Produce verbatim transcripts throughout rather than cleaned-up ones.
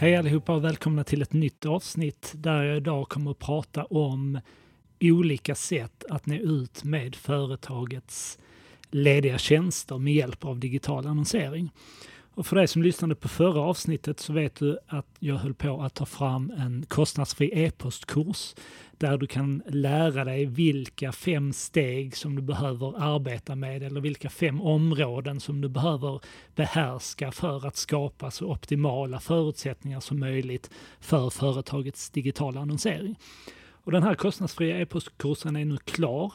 Hej allihopa och välkomna till ett nytt avsnitt där jag idag kommer att prata om olika sätt att nå ut med företagets lediga tjänster med hjälp av digital annonsering. Och för dig som lyssnade på förra avsnittet så vet du att jag höll på att ta fram en kostnadsfri e-postkurs där du kan lära dig vilka fem steg som du behöver arbeta med eller vilka fem områden som du behöver behärska för att skapa så optimala förutsättningar som möjligt för företagets digitala annonsering. Och den här kostnadsfria e-postkursen är nu klar.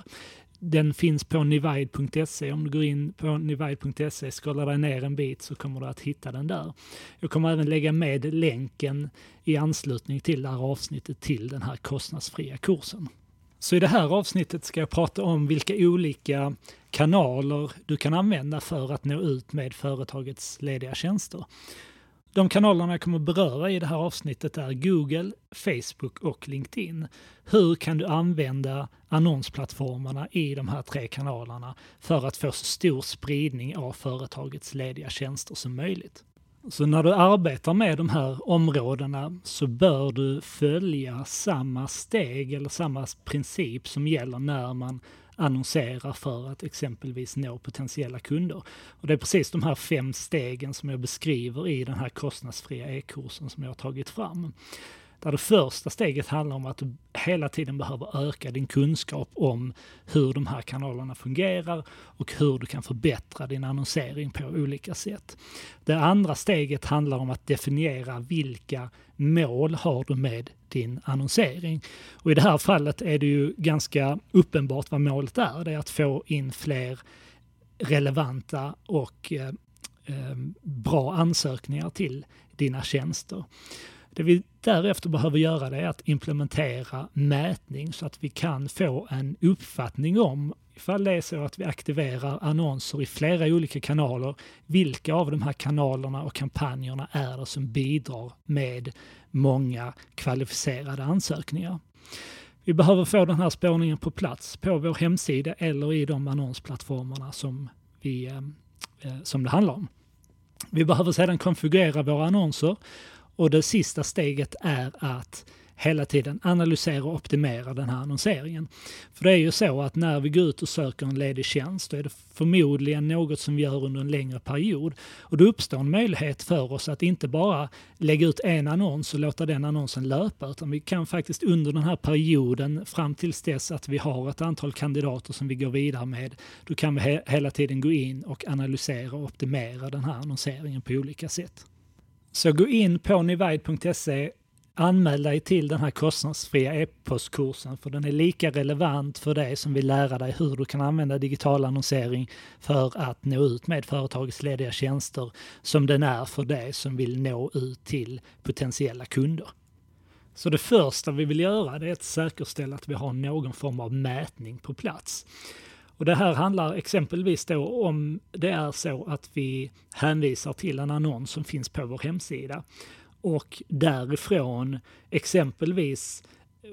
Den finns på nivaid punkt se. Om du går in på nivaid punkt se och scrollar dig ner en bit så kommer du att hitta den där. Jag kommer även lägga med länken i anslutning till det här avsnittet till den här kostnadsfria kursen. Så i det här avsnittet ska jag prata om vilka olika kanaler du kan använda för att nå ut med företagets lediga tjänster. De kanalerna jag kommer att beröra i det här avsnittet är Google, Facebook och LinkedIn. Hur kan du använda annonsplattformarna i de här tre kanalerna för att få så stor spridning av företagets lediga tjänster som möjligt? Så när du arbetar med de här områdena så bör du följa samma steg eller samma princip som gäller när man annonsera för att exempelvis nå potentiella kunder. Och det är precis de här fem stegen som jag beskriver i den här kostnadsfria e-kursen som jag har tagit fram. Där det första steget handlar om att du hela tiden behöver öka din kunskap om hur de här kanalerna fungerar och hur du kan förbättra din annonsering på olika sätt. Det andra steget handlar om att definiera vilka mål har du med din annonsering. Och i det här fallet är det ju ganska uppenbart vad målet är. Det är att få in fler relevanta och eh, eh, bra ansökningar till dina tjänster. Det vi därefter behöver göra det är att implementera mätning så att vi kan få en uppfattning om ifall det är så att vi aktiverar annonser i flera olika kanaler, vilka av de här kanalerna och kampanjerna är det som bidrar med många kvalificerade ansökningar. Vi behöver få den här spårningen på plats på vår hemsida eller i de annonsplattformarna som, vi, som det handlar om. Vi behöver sedan konfigurera våra annonser. Och det sista steget är att hela tiden analysera och optimera den här annonseringen. För det är ju så att när vi går ut och söker en ledig tjänst då är det förmodligen något som vi gör under en längre period. Och då uppstår en möjlighet för oss att inte bara lägga ut en annons och låta den annonsen löpa, utan vi kan faktiskt under den här perioden fram tills dess att vi har ett antal kandidater som vi går vidare med, då kan vi he- hela tiden gå in och analysera och optimera den här annonseringen på olika sätt. Så gå in på nivaid punkt se, anmäl dig till den här kostnadsfria e-postkursen för den är lika relevant för dig som vill lära dig hur du kan använda digital annonsering för att nå ut med företagets lediga tjänster som den är för dig som vill nå ut till potentiella kunder. Så det första vi vill göra det är att säkerställa att vi har någon form av mätning på plats. Och det här handlar exempelvis då om det är så att vi hänvisar till en annons som finns på vår hemsida och därifrån exempelvis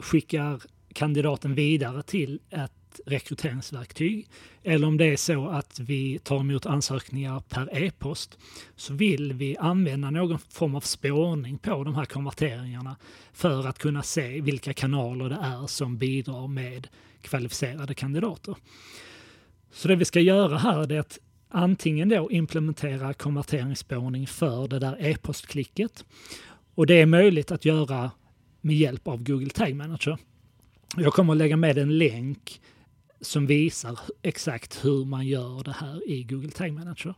skickar kandidaten vidare till ett rekryteringsverktyg eller om det är så att vi tar emot ansökningar per e-post så vill vi använda någon form av spårning på de här konverteringarna för att kunna se vilka kanaler det är som bidrar med kvalificerade kandidater. Så det vi ska göra här är att antingen då implementera konverteringsspårning för det där e-postklicket. Och det är möjligt att göra med hjälp av Google Tag Manager. Jag kommer att lägga med en länk som visar exakt hur man gör det här i Google Tag Manager.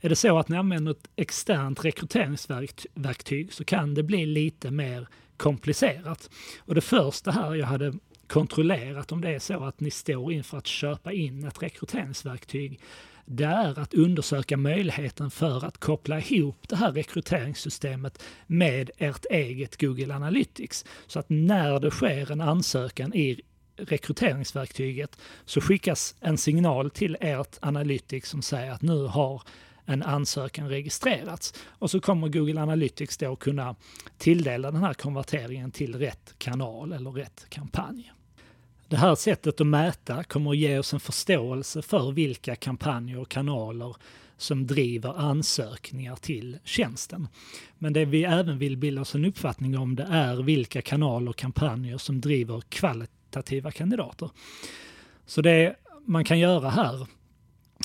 Är det så att ni använder ett externt rekryteringsverktyg så kan det bli lite mer komplicerat. Och det första här jag hade kontrollerat om det är så att ni står inför att köpa in ett rekryteringsverktyg där att undersöka möjligheten för att koppla ihop det här rekryteringssystemet med ert eget Google Analytics så att när det sker en ansökan i rekryteringsverktyget så skickas en signal till ert Analytics som säger att nu har en ansökan registrerats och så kommer Google Analytics då kunna tilldela den här konverteringen till rätt kanal eller rätt kampanj. Det här sättet att mäta kommer att ge oss en förståelse för vilka kampanjer och kanaler som driver ansökningar till tjänsten. Men det vi även vill bilda oss en uppfattning om, det är vilka kanaler och kampanjer som driver kvalitativa kandidater. Så det man kan göra här,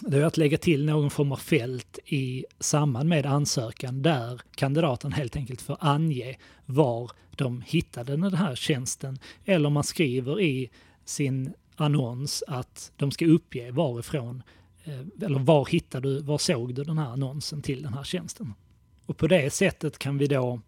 det är att lägga till någon form av fält i samband med ansökan där kandidaten helt enkelt får ange var de hittade den här tjänsten, eller man skriver i sin annons att de ska uppge varifrån, eller var hittar du, var såg du den här annonsen till den här tjänsten. Och på det sättet kan vi då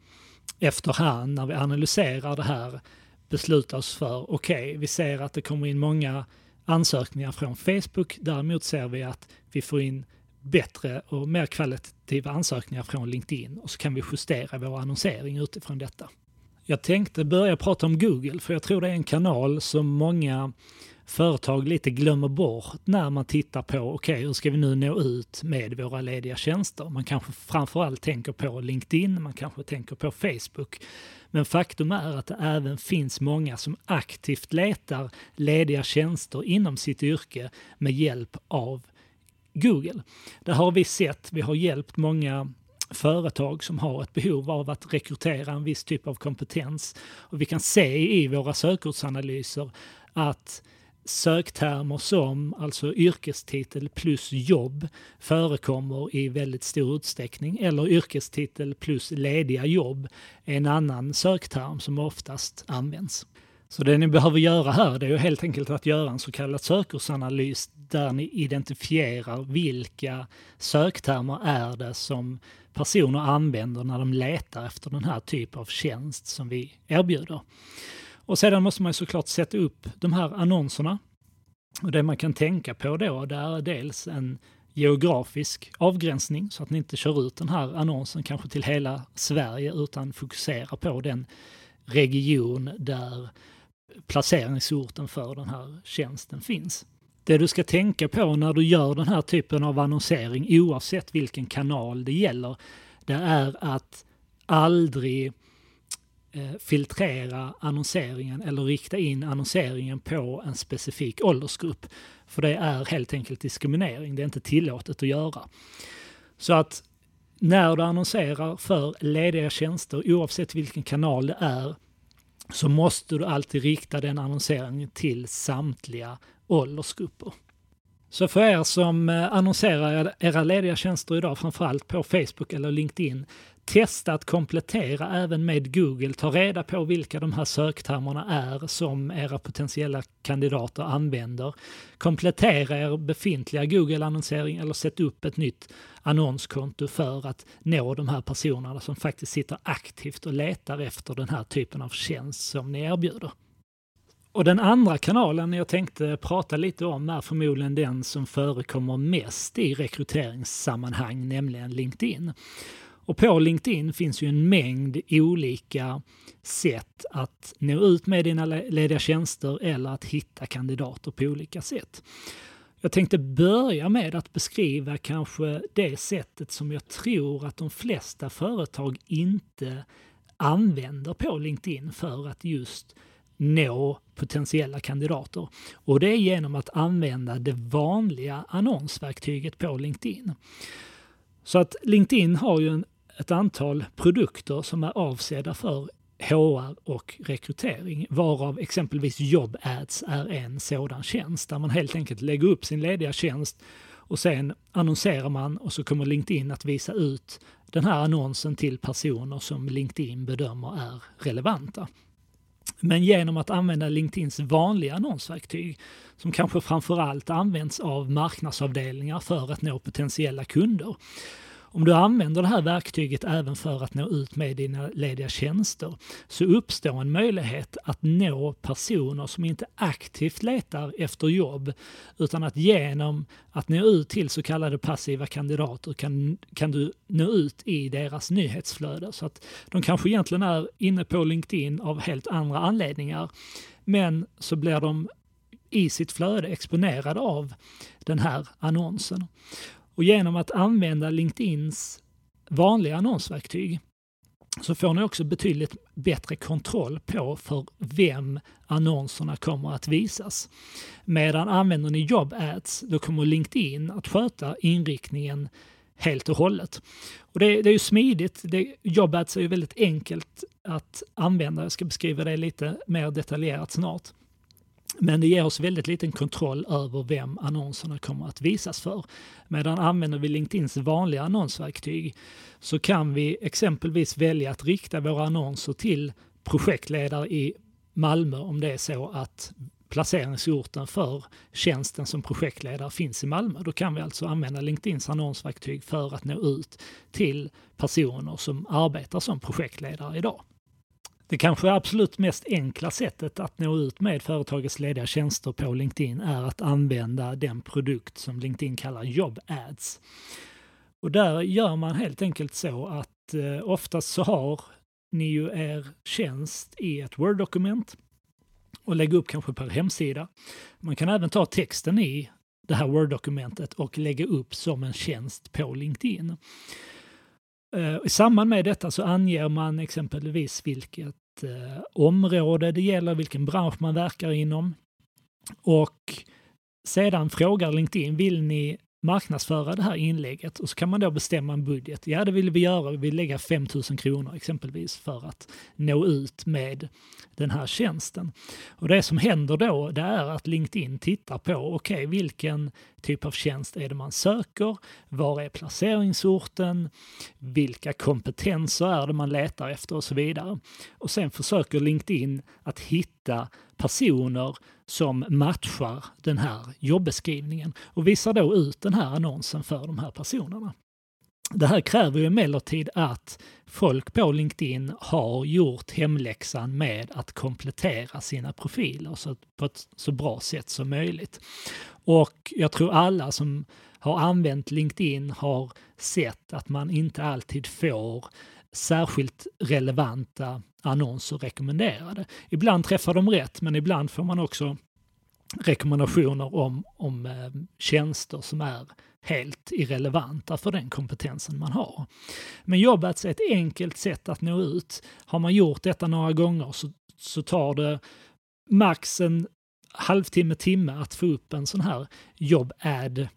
efterhand när vi analyserar det här besluta oss för okej, okay, vi ser att det kommer in många ansökningar från Facebook, däremot ser vi att vi får in bättre och mer kvalitativa ansökningar från LinkedIn, och så kan vi justera vår annonsering utifrån detta. Jag tänkte börja prata om Google, för jag tror det är en kanal som många företag lite glömmer bort när man tittar på okej, okay, hur ska vi nu nå ut med våra lediga tjänster? Man kanske framförallt tänker på LinkedIn, man kanske tänker på Facebook. Men faktum är att det även finns många som aktivt letar lediga tjänster inom sitt yrke med hjälp av Google. Det har vi sett, vi har hjälpt många företag som har ett behov av att rekrytera en viss typ av kompetens. Och vi kan se i våra sökordsanalyser att söktermer som alltså yrkestitel plus jobb förekommer i väldigt stor utsträckning, eller yrkestitel plus lediga jobb är en annan sökterm som oftast används. Så det ni behöver göra här, det är ju helt enkelt att göra en så kallad sökordsanalys där ni identifierar vilka söktermer är det som personer använder när de letar efter den här typen av tjänst som vi erbjuder. Och sedan måste man såklart sätta upp de här annonserna. Och det man kan tänka på då, det är dels en geografisk avgränsning så att ni inte kör ut den här annonsen kanske till hela Sverige utan fokusera på den region där placeringsorten för den här tjänsten finns. Det du ska tänka på när du gör den här typen av annonsering, oavsett vilken kanal det gäller, det är att aldrig filtrera annonseringen eller rikta in annonseringen på en specifik åldersgrupp. För det är helt enkelt diskriminering. Det är inte tillåtet att göra. Så att när du annonserar för lediga tjänster, oavsett vilken kanal det är, så måste du alltid rikta den annonseringen till samtliga åldersgrupper. Så för er som annonserar era lediga tjänster idag, framförallt på Facebook eller LinkedIn, testa att komplettera även med Google. Ta reda på vilka de här söktermerna är som era potentiella kandidater använder. Komplettera er befintliga Google-annonsering eller sätt upp ett nytt annonskonto för att nå de här personerna som faktiskt sitter aktivt och letar efter den här typen av tjänst som ni erbjuder. Och den andra kanalen jag tänkte prata lite om är förmodligen den som förekommer mest i rekryteringssammanhang, nämligen LinkedIn. Och på LinkedIn finns ju en mängd olika sätt att nå ut med dina lediga tjänster eller att hitta kandidater på olika sätt. Jag tänkte börja med att beskriva kanske det sättet som jag tror att de flesta företag inte använder på LinkedIn för att just nå potentiella kandidater. Och det är genom att använda det vanliga annonsverktyget på LinkedIn. Så att LinkedIn har ju en, ett antal produkter som är avsedda för H R och rekrytering, varav exempelvis Job Ads är en sådan tjänst där man helt enkelt lägger upp sin lediga tjänst och sen annonserar man, och så kommer LinkedIn att visa ut den här annonsen till personer som LinkedIn bedömer är relevanta. Men genom att använda LinkedIns vanliga annonsverktyg som kanske framförallt används av marknadsavdelningar för att nå potentiella kunder. Om du använder det här verktyget även för att nå ut med dina lediga tjänster, så uppstår en möjlighet att nå personer som inte aktivt letar efter jobb, utan att genom att nå ut till så kallade passiva kandidater kan, kan du nå ut i deras nyhetsflöde. Så att de kanske egentligen är inne på LinkedIn av helt andra anledningar, men så blir de i sitt flöde exponerade av den här annonsen. Och genom att använda LinkedIns vanliga annonsverktyg så får ni också betydligt bättre kontroll på för vem annonserna kommer att visas. Medan använder ni Job Ads, då kommer LinkedIn att sköta inriktningen helt och hållet. Och det, det är ju smidigt. Det, Job Ads är ju väldigt enkelt att använda. Jag ska beskriva det lite mer detaljerat snart. Men det ger oss väldigt liten kontroll över vem annonserna kommer att visas för. Medan använder vi LinkedIns vanliga annonsverktyg så kan vi exempelvis välja att rikta våra annonser till projektledare i Malmö om det är så att placeringsorten för tjänsten som projektledare finns i Malmö. Då kan vi alltså använda LinkedIns annonsverktyg för att nå ut till personer som arbetar som projektledare idag. Det kanske absolut mest enkla sättet att nå ut med företagets lediga tjänster på LinkedIn är att använda den produkt som LinkedIn kallar Job Ads. Och där gör man helt enkelt så att eh, oftast så har ni ju er tjänst i ett Word-dokument och lägger upp kanske på hemsida. Man kan även ta texten i det här Word-dokumentet och lägga upp som en tjänst på LinkedIn. I samband med detta så anger man exempelvis vilket eh, område det gäller, vilken bransch man verkar inom. Och sedan frågar LinkedIn, vill ni marknadsföra det här inlägget? Och så kan man då bestämma en budget. Ja, det vill vi göra. Vi vill lägga fem tusen kronor exempelvis för att nå ut med den här tjänsten. Och det som händer då, det är att LinkedIn tittar på okej, okay, vilken typ av tjänst är det man söker? Var är placeringsorten? Vilka kompetenser är det man letar efter och så vidare. Och sen försöker LinkedIn att hitta personer som matchar den här jobbeskrivningen och visar då ut den här annonsen för de här personerna. Det här kräver ju emellertid att folk på LinkedIn har gjort hemläxan med att komplettera sina profiler så på ett så bra sätt som möjligt. Och jag tror alla som har använt LinkedIn har sett att man inte alltid får särskilt relevanta annonser rekommenderade. Ibland träffar de rätt, men ibland får man också rekommendationer om, om tjänster som är helt irrelevanta för den kompetensen man har. Men Job Ads är ett enkelt sätt att nå ut. Har man gjort detta några gånger så, så tar det max en halvtimme, timme att få upp en sån här Job Ad,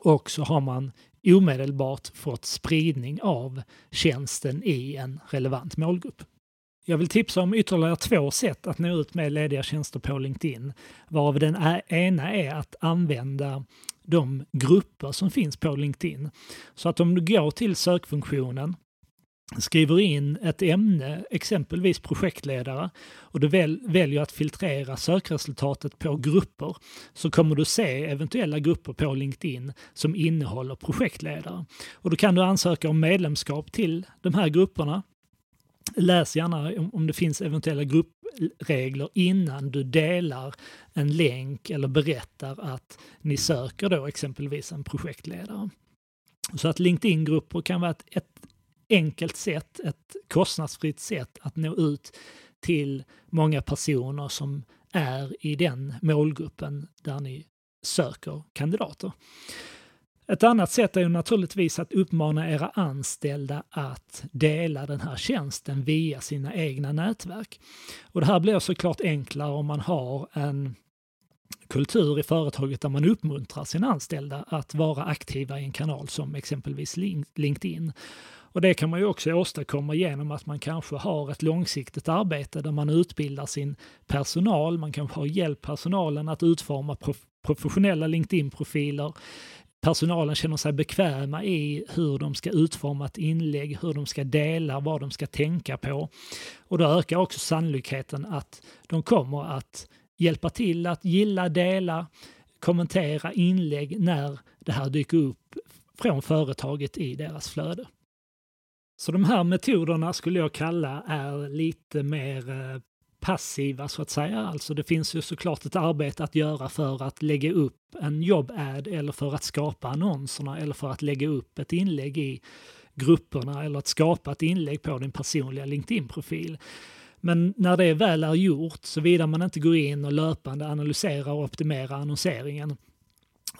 och så har man omedelbart fått spridning av tjänsten i en relevant målgrupp. Jag vill tipsa om ytterligare två sätt att nå ut med lediga tjänster på LinkedIn, varav den ena är att använda de grupper som finns på LinkedIn. Så att om du går till sökfunktionen, skriver in ett ämne, exempelvis projektledare, och du väl, väljer att filtrera sökresultatet på grupper, så kommer du se eventuella grupper på LinkedIn som innehåller projektledare. Och då kan du ansöka om medlemskap till de här grupperna. Läs gärna om det finns eventuella gruppregler innan du delar en länk eller berättar att ni söker då exempelvis en projektledare. Så att LinkedIn-grupper kan vara ett enkelt sätt, ett kostnadsfritt sätt att nå ut till många personer som är i den målgruppen där ni söker kandidater. Ett annat sätt är ju naturligtvis att uppmana era anställda att dela den här tjänsten via sina egna nätverk. Och det här blir såklart enklare om man har en kultur i företaget där man uppmuntrar sina anställda att vara aktiva i en kanal som exempelvis LinkedIn. Och det kan man ju också åstadkomma genom att man kanske har ett långsiktigt arbete där man utbildar sin personal. Man kanske har hjälpt personalen att utforma professionella LinkedIn-profiler. Personalen känner sig bekväma i hur de ska utforma ett inlägg, hur de ska dela, vad de ska tänka på. Och då ökar också sannolikheten att de kommer att hjälpa till att gilla, dela, kommentera inlägg när det här dyker upp från företaget i deras flöde. Så de här metoderna skulle jag kalla är lite mer passiva så att säga. Alltså det finns ju såklart ett arbete att göra för att lägga upp en jobb-ad eller för att skapa annonserna eller för att lägga upp ett inlägg i grupperna eller att skapa ett inlägg på din personliga LinkedIn-profil. Men när det väl är gjort, såvida man inte går in och löpande analyserar och optimerar annonseringen,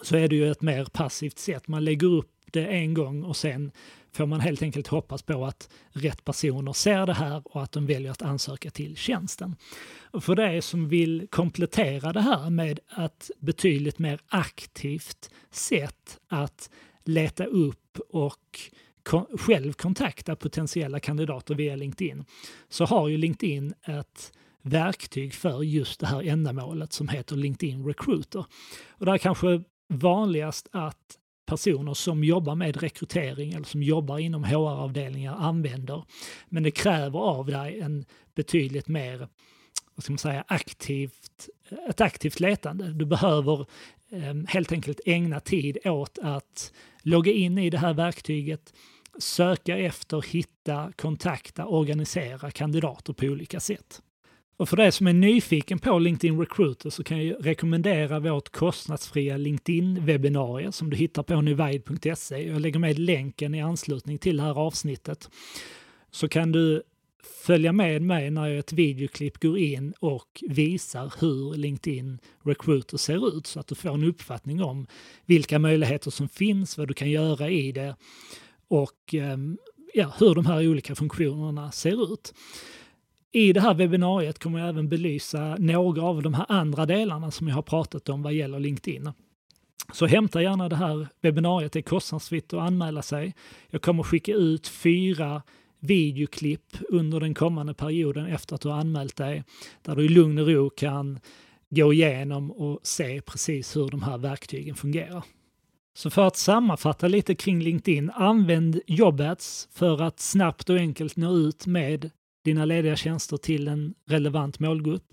så är det ju ett mer passivt sätt. Man lägger upp det en gång och sen får man helt enkelt hoppas på att rätt personer ser det här och att de väljer att ansöka till tjänsten. Och för dig som vill komplettera det här med ett betydligt mer aktivt sätt att leta upp och kon- själv kontakta potentiella kandidater via LinkedIn, så har ju LinkedIn ett verktyg för just det här ändamålet som heter LinkedIn Recruiter. Och där är kanske vanligast att personer som jobbar med rekrytering eller som jobbar inom H R-avdelningar använder. Men det kräver av dig en betydligt mer, vad ska man säga, aktivt, ett aktivt letande. Du behöver eh, helt enkelt ägna tid åt att logga in i det här verktyget, söka efter, hitta, kontakta, organisera kandidater på olika sätt. Och för dig som är nyfiken på LinkedIn Recruiter så kan jag rekommendera vårt kostnadsfria LinkedIn-webbinarie som du hittar på nivaid punkt se. Jag lägger med länken i anslutning till det här avsnittet. Så kan du följa med mig när ett videoklipp går in och visar hur LinkedIn Recruiter ser ut så att du får en uppfattning om vilka möjligheter som finns, vad du kan göra i det och ja, hur de här olika funktionerna ser ut. I det här webbinariet kommer jag även belysa några av de här andra delarna som jag har pratat om vad gäller LinkedIn. Så hämta gärna det här webbinariet, det är kostnadsfritt att anmäla sig. Jag kommer skicka ut fyra videoklipp under den kommande perioden efter att du har anmält dig, där du i lugn och ro kan gå igenom och se precis hur de här verktygen fungerar. Så för att sammanfatta lite kring LinkedIn, använd Job Ads för att snabbt och enkelt nå ut med dina lediga tjänster till en relevant målgrupp.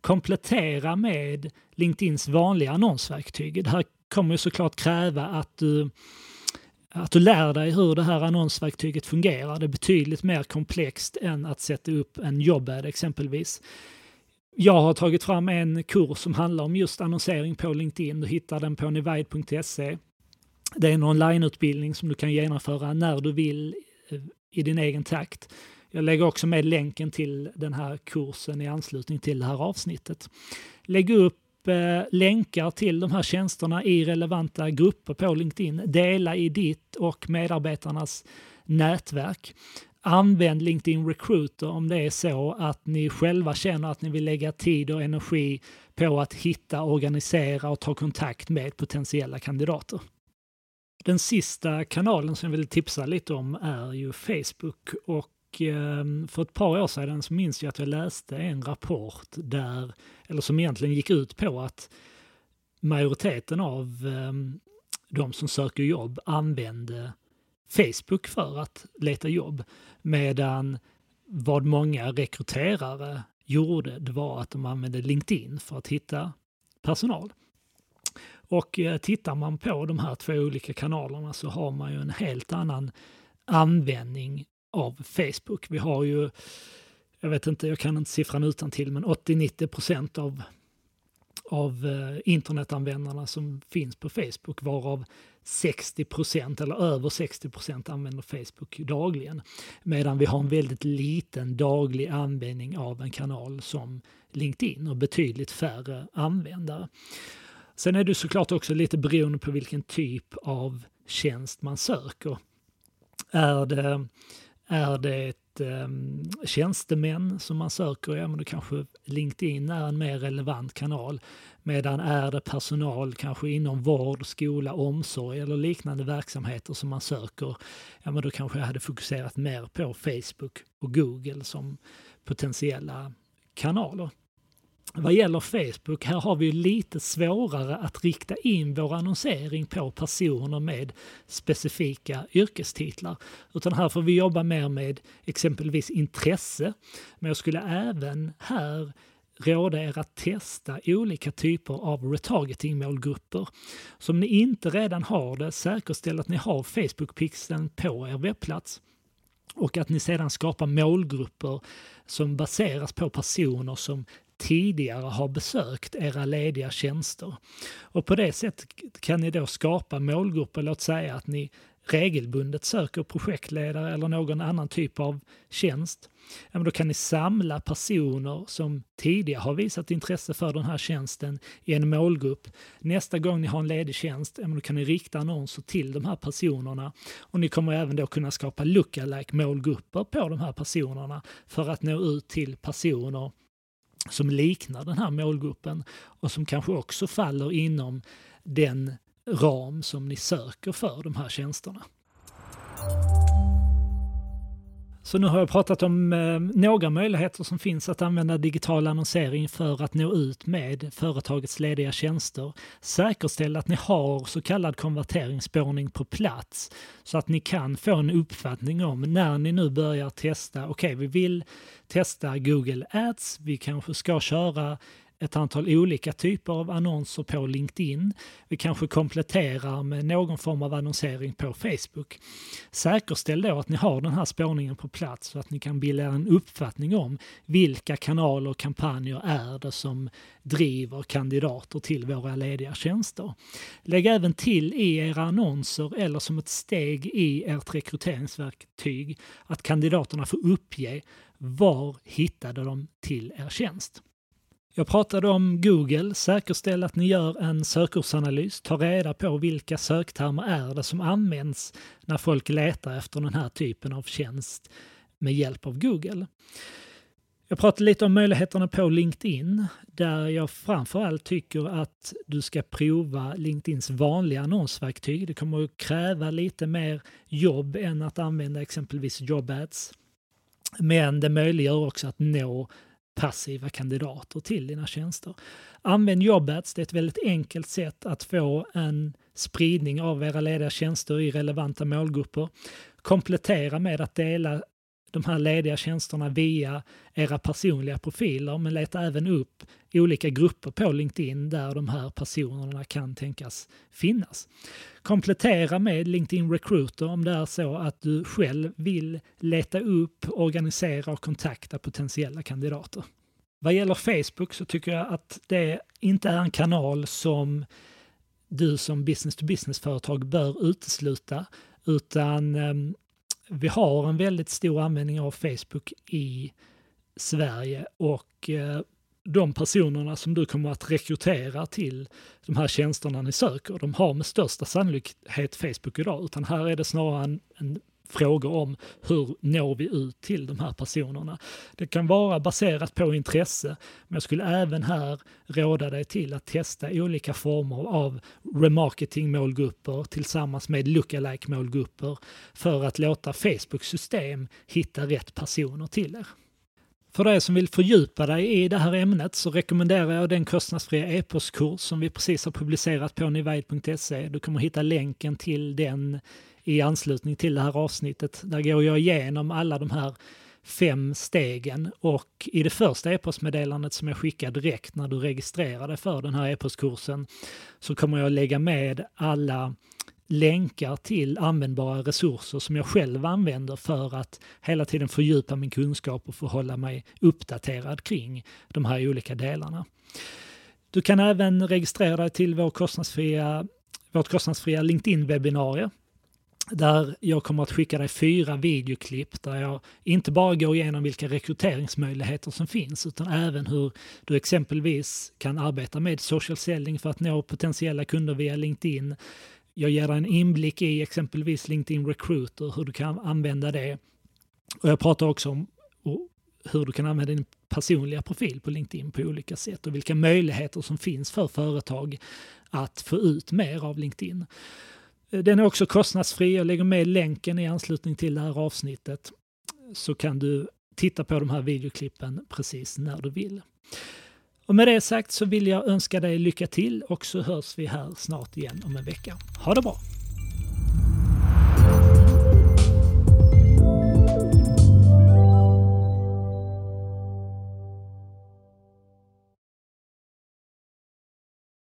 Komplettera med LinkedIns vanliga annonsverktyg. Det här kommer ju såklart kräva att du, att du lär dig hur det här annonsverktyget fungerar. Det är betydligt mer komplext än att sätta upp en jobbad exempelvis. Jag har tagit fram en kurs som handlar om just annonsering på LinkedIn. Du hittar den på nivaid punkt se. Det är en onlineutbildning som du kan genomföra när du vill i din egen takt. Jag lägger också med länken till den här kursen i anslutning till det här avsnittet. Lägg upp eh, länkar till de här tjänsterna i relevanta grupper på LinkedIn. Dela i ditt och medarbetarnas nätverk. Använd LinkedIn Recruiter om det är så att ni själva känner att ni vill lägga tid och energi på att hitta, organisera och ta kontakt med potentiella kandidater. Den sista kanalen som jag vill tipsa lite om är ju Facebook, och för ett par år sedan så minns jag att jag läste en rapport där, eller som egentligen gick ut på att majoriteten av de som söker jobb använde Facebook för att leta jobb, medan vad många rekryterare gjorde det var att de använde LinkedIn för att hitta personal. Och tittar man på de här två olika kanalerna så har man ju en helt annan användning av Facebook. Vi har ju, jag vet inte, jag kan inte siffran utan till, men åttio till nittio procent av, av internetanvändarna som finns på Facebook, varav sextio procent eller över sextio procent använder Facebook dagligen. Medan vi har en väldigt liten daglig användning av en kanal som LinkedIn och betydligt färre användare. Sen är det såklart också lite beroende på vilken typ av tjänst man söker. Är det Är det ett um, tjänstemän som man söker, ja men då kanske LinkedIn är en mer relevant kanal. Medan är det personal kanske inom vård, skola, omsorg eller liknande verksamheter som man söker, ja men då kanske jag hade fokuserat mer på Facebook och Google som potentiella kanaler. Vad gäller Facebook, här har vi lite svårare att rikta in vår annonsering på personer med specifika yrkestitlar. Utan här får vi jobba mer med exempelvis intresse. Men jag skulle även här råda er att testa olika typer av retargeting-målgrupper. Så om ni inte redan har det, säkerställ att ni har Facebook-pixeln på er webbplats. Och att ni sedan skapar målgrupper som baseras på personer som tidigare har besökt era lediga tjänster. Och på det sättet kan ni då skapa målgrupper. Låt säga att ni regelbundet söker projektledare eller någon annan typ av tjänst, ja, men då kan ni samla personer som tidigare har visat intresse för den här tjänsten i en målgrupp. Nästa gång ni har en ledig tjänst, ja, men då kan ni rikta annonser till de här personerna, och ni kommer även då kunna skapa lookalike målgrupper på de här personerna för att nå ut till personer som liknar den här målgruppen och som kanske också faller inom den ram som ni söker för de här tjänsterna. Så nu har jag pratat om eh, några möjligheter som finns att använda digital annonsering för att nå ut med företagets lediga tjänster. Säkerställ att ni har så kallad konverteringsspårning på plats så att ni kan få en uppfattning om när ni nu börjar testa. Okej, vi vill testa Google Ads, vi kanske ska köra ett antal olika typer av annonser på LinkedIn. Vi kanske kompletterar med någon form av annonsering på Facebook. Säkerställ då att ni har den här spårningen på plats så att ni kan bilda en uppfattning om vilka kanaler och kampanjer är det som driver kandidater till våra lediga tjänster. Lägg även till i era annonser eller som ett steg i ert rekryteringsverktyg att kandidaterna får uppge var hittade de till er tjänst. Jag pratade om Google. Säkerställ att ni gör en sökordsanalys. Ta reda på vilka söktermer är det som används när folk letar efter den här typen av tjänst med hjälp av Google. Jag pratade lite om möjligheterna på LinkedIn, där jag framförallt tycker att du ska prova LinkedIns vanliga annonsverktyg. Det kommer att kräva lite mer jobb än att använda exempelvis Job Ads. Men det möjliggör också att nå passiva kandidater till dina tjänster. Använd Job Ads, det är ett väldigt enkelt sätt att få en spridning av era lediga tjänster i relevanta målgrupper. Komplettera med att dela de här lediga tjänsterna via era personliga profiler, men leta även upp olika grupper på LinkedIn där de här personerna kan tänkas finnas. Komplettera med LinkedIn Recruiter om det är så att du själv vill leta upp, organisera och kontakta potentiella kandidater. Vad gäller Facebook så tycker jag att det inte är en kanal som du som business-to-business-företag bör utesluta, utan vi har en väldigt stor användning av Facebook i Sverige, och de personerna som du kommer att rekrytera till de här tjänsterna ni söker, de har med största sannolikhet Facebook idag, utan här är det snarare en, en fråga om hur når vi ut till de här personerna. Det kan vara baserat på intresse, men jag skulle även här råda dig till att testa olika former av remarketing-målgrupper tillsammans med lookalike-målgrupper för att låta Facebook-system hitta rätt personer till er. För dig som vill fördjupa dig i det här ämnet så rekommenderar jag den kostnadsfria e-postkurs som vi precis har publicerat på nivaid punkt se. Du kommer hitta länken till den i anslutning till det här avsnittet. Där går jag igenom alla de här fem stegen, och i det första e-postmeddelandet som jag skickar direkt när du registrerar dig för den här e-postkursen så kommer jag lägga med alla länkar till användbara resurser som jag själv använder för att hela tiden fördjupa min kunskap och få hålla mig uppdaterad kring de här olika delarna. Du kan även registrera dig till vår kostnadsfria, vårt kostnadsfria LinkedIn-webbinarie, där jag kommer att skicka dig fyra videoklipp där jag inte bara går igenom vilka rekryteringsmöjligheter som finns, utan även hur du exempelvis kan arbeta med social selling för att nå potentiella kunder via LinkedIn. Jag ger dig en inblick i exempelvis LinkedIn Recruiter, hur du kan använda det. Och jag pratar också om hur du kan använda din personliga profil på LinkedIn på olika sätt och vilka möjligheter som finns för företag att få ut mer av LinkedIn. Den är också kostnadsfri. Jag lägger med länken i anslutning till det här avsnittet, så kan du titta på de här videoklippen precis när du vill. Och med det sagt så vill jag önska dig lycka till, och så hörs vi här snart igen om en vecka. Ha det bra!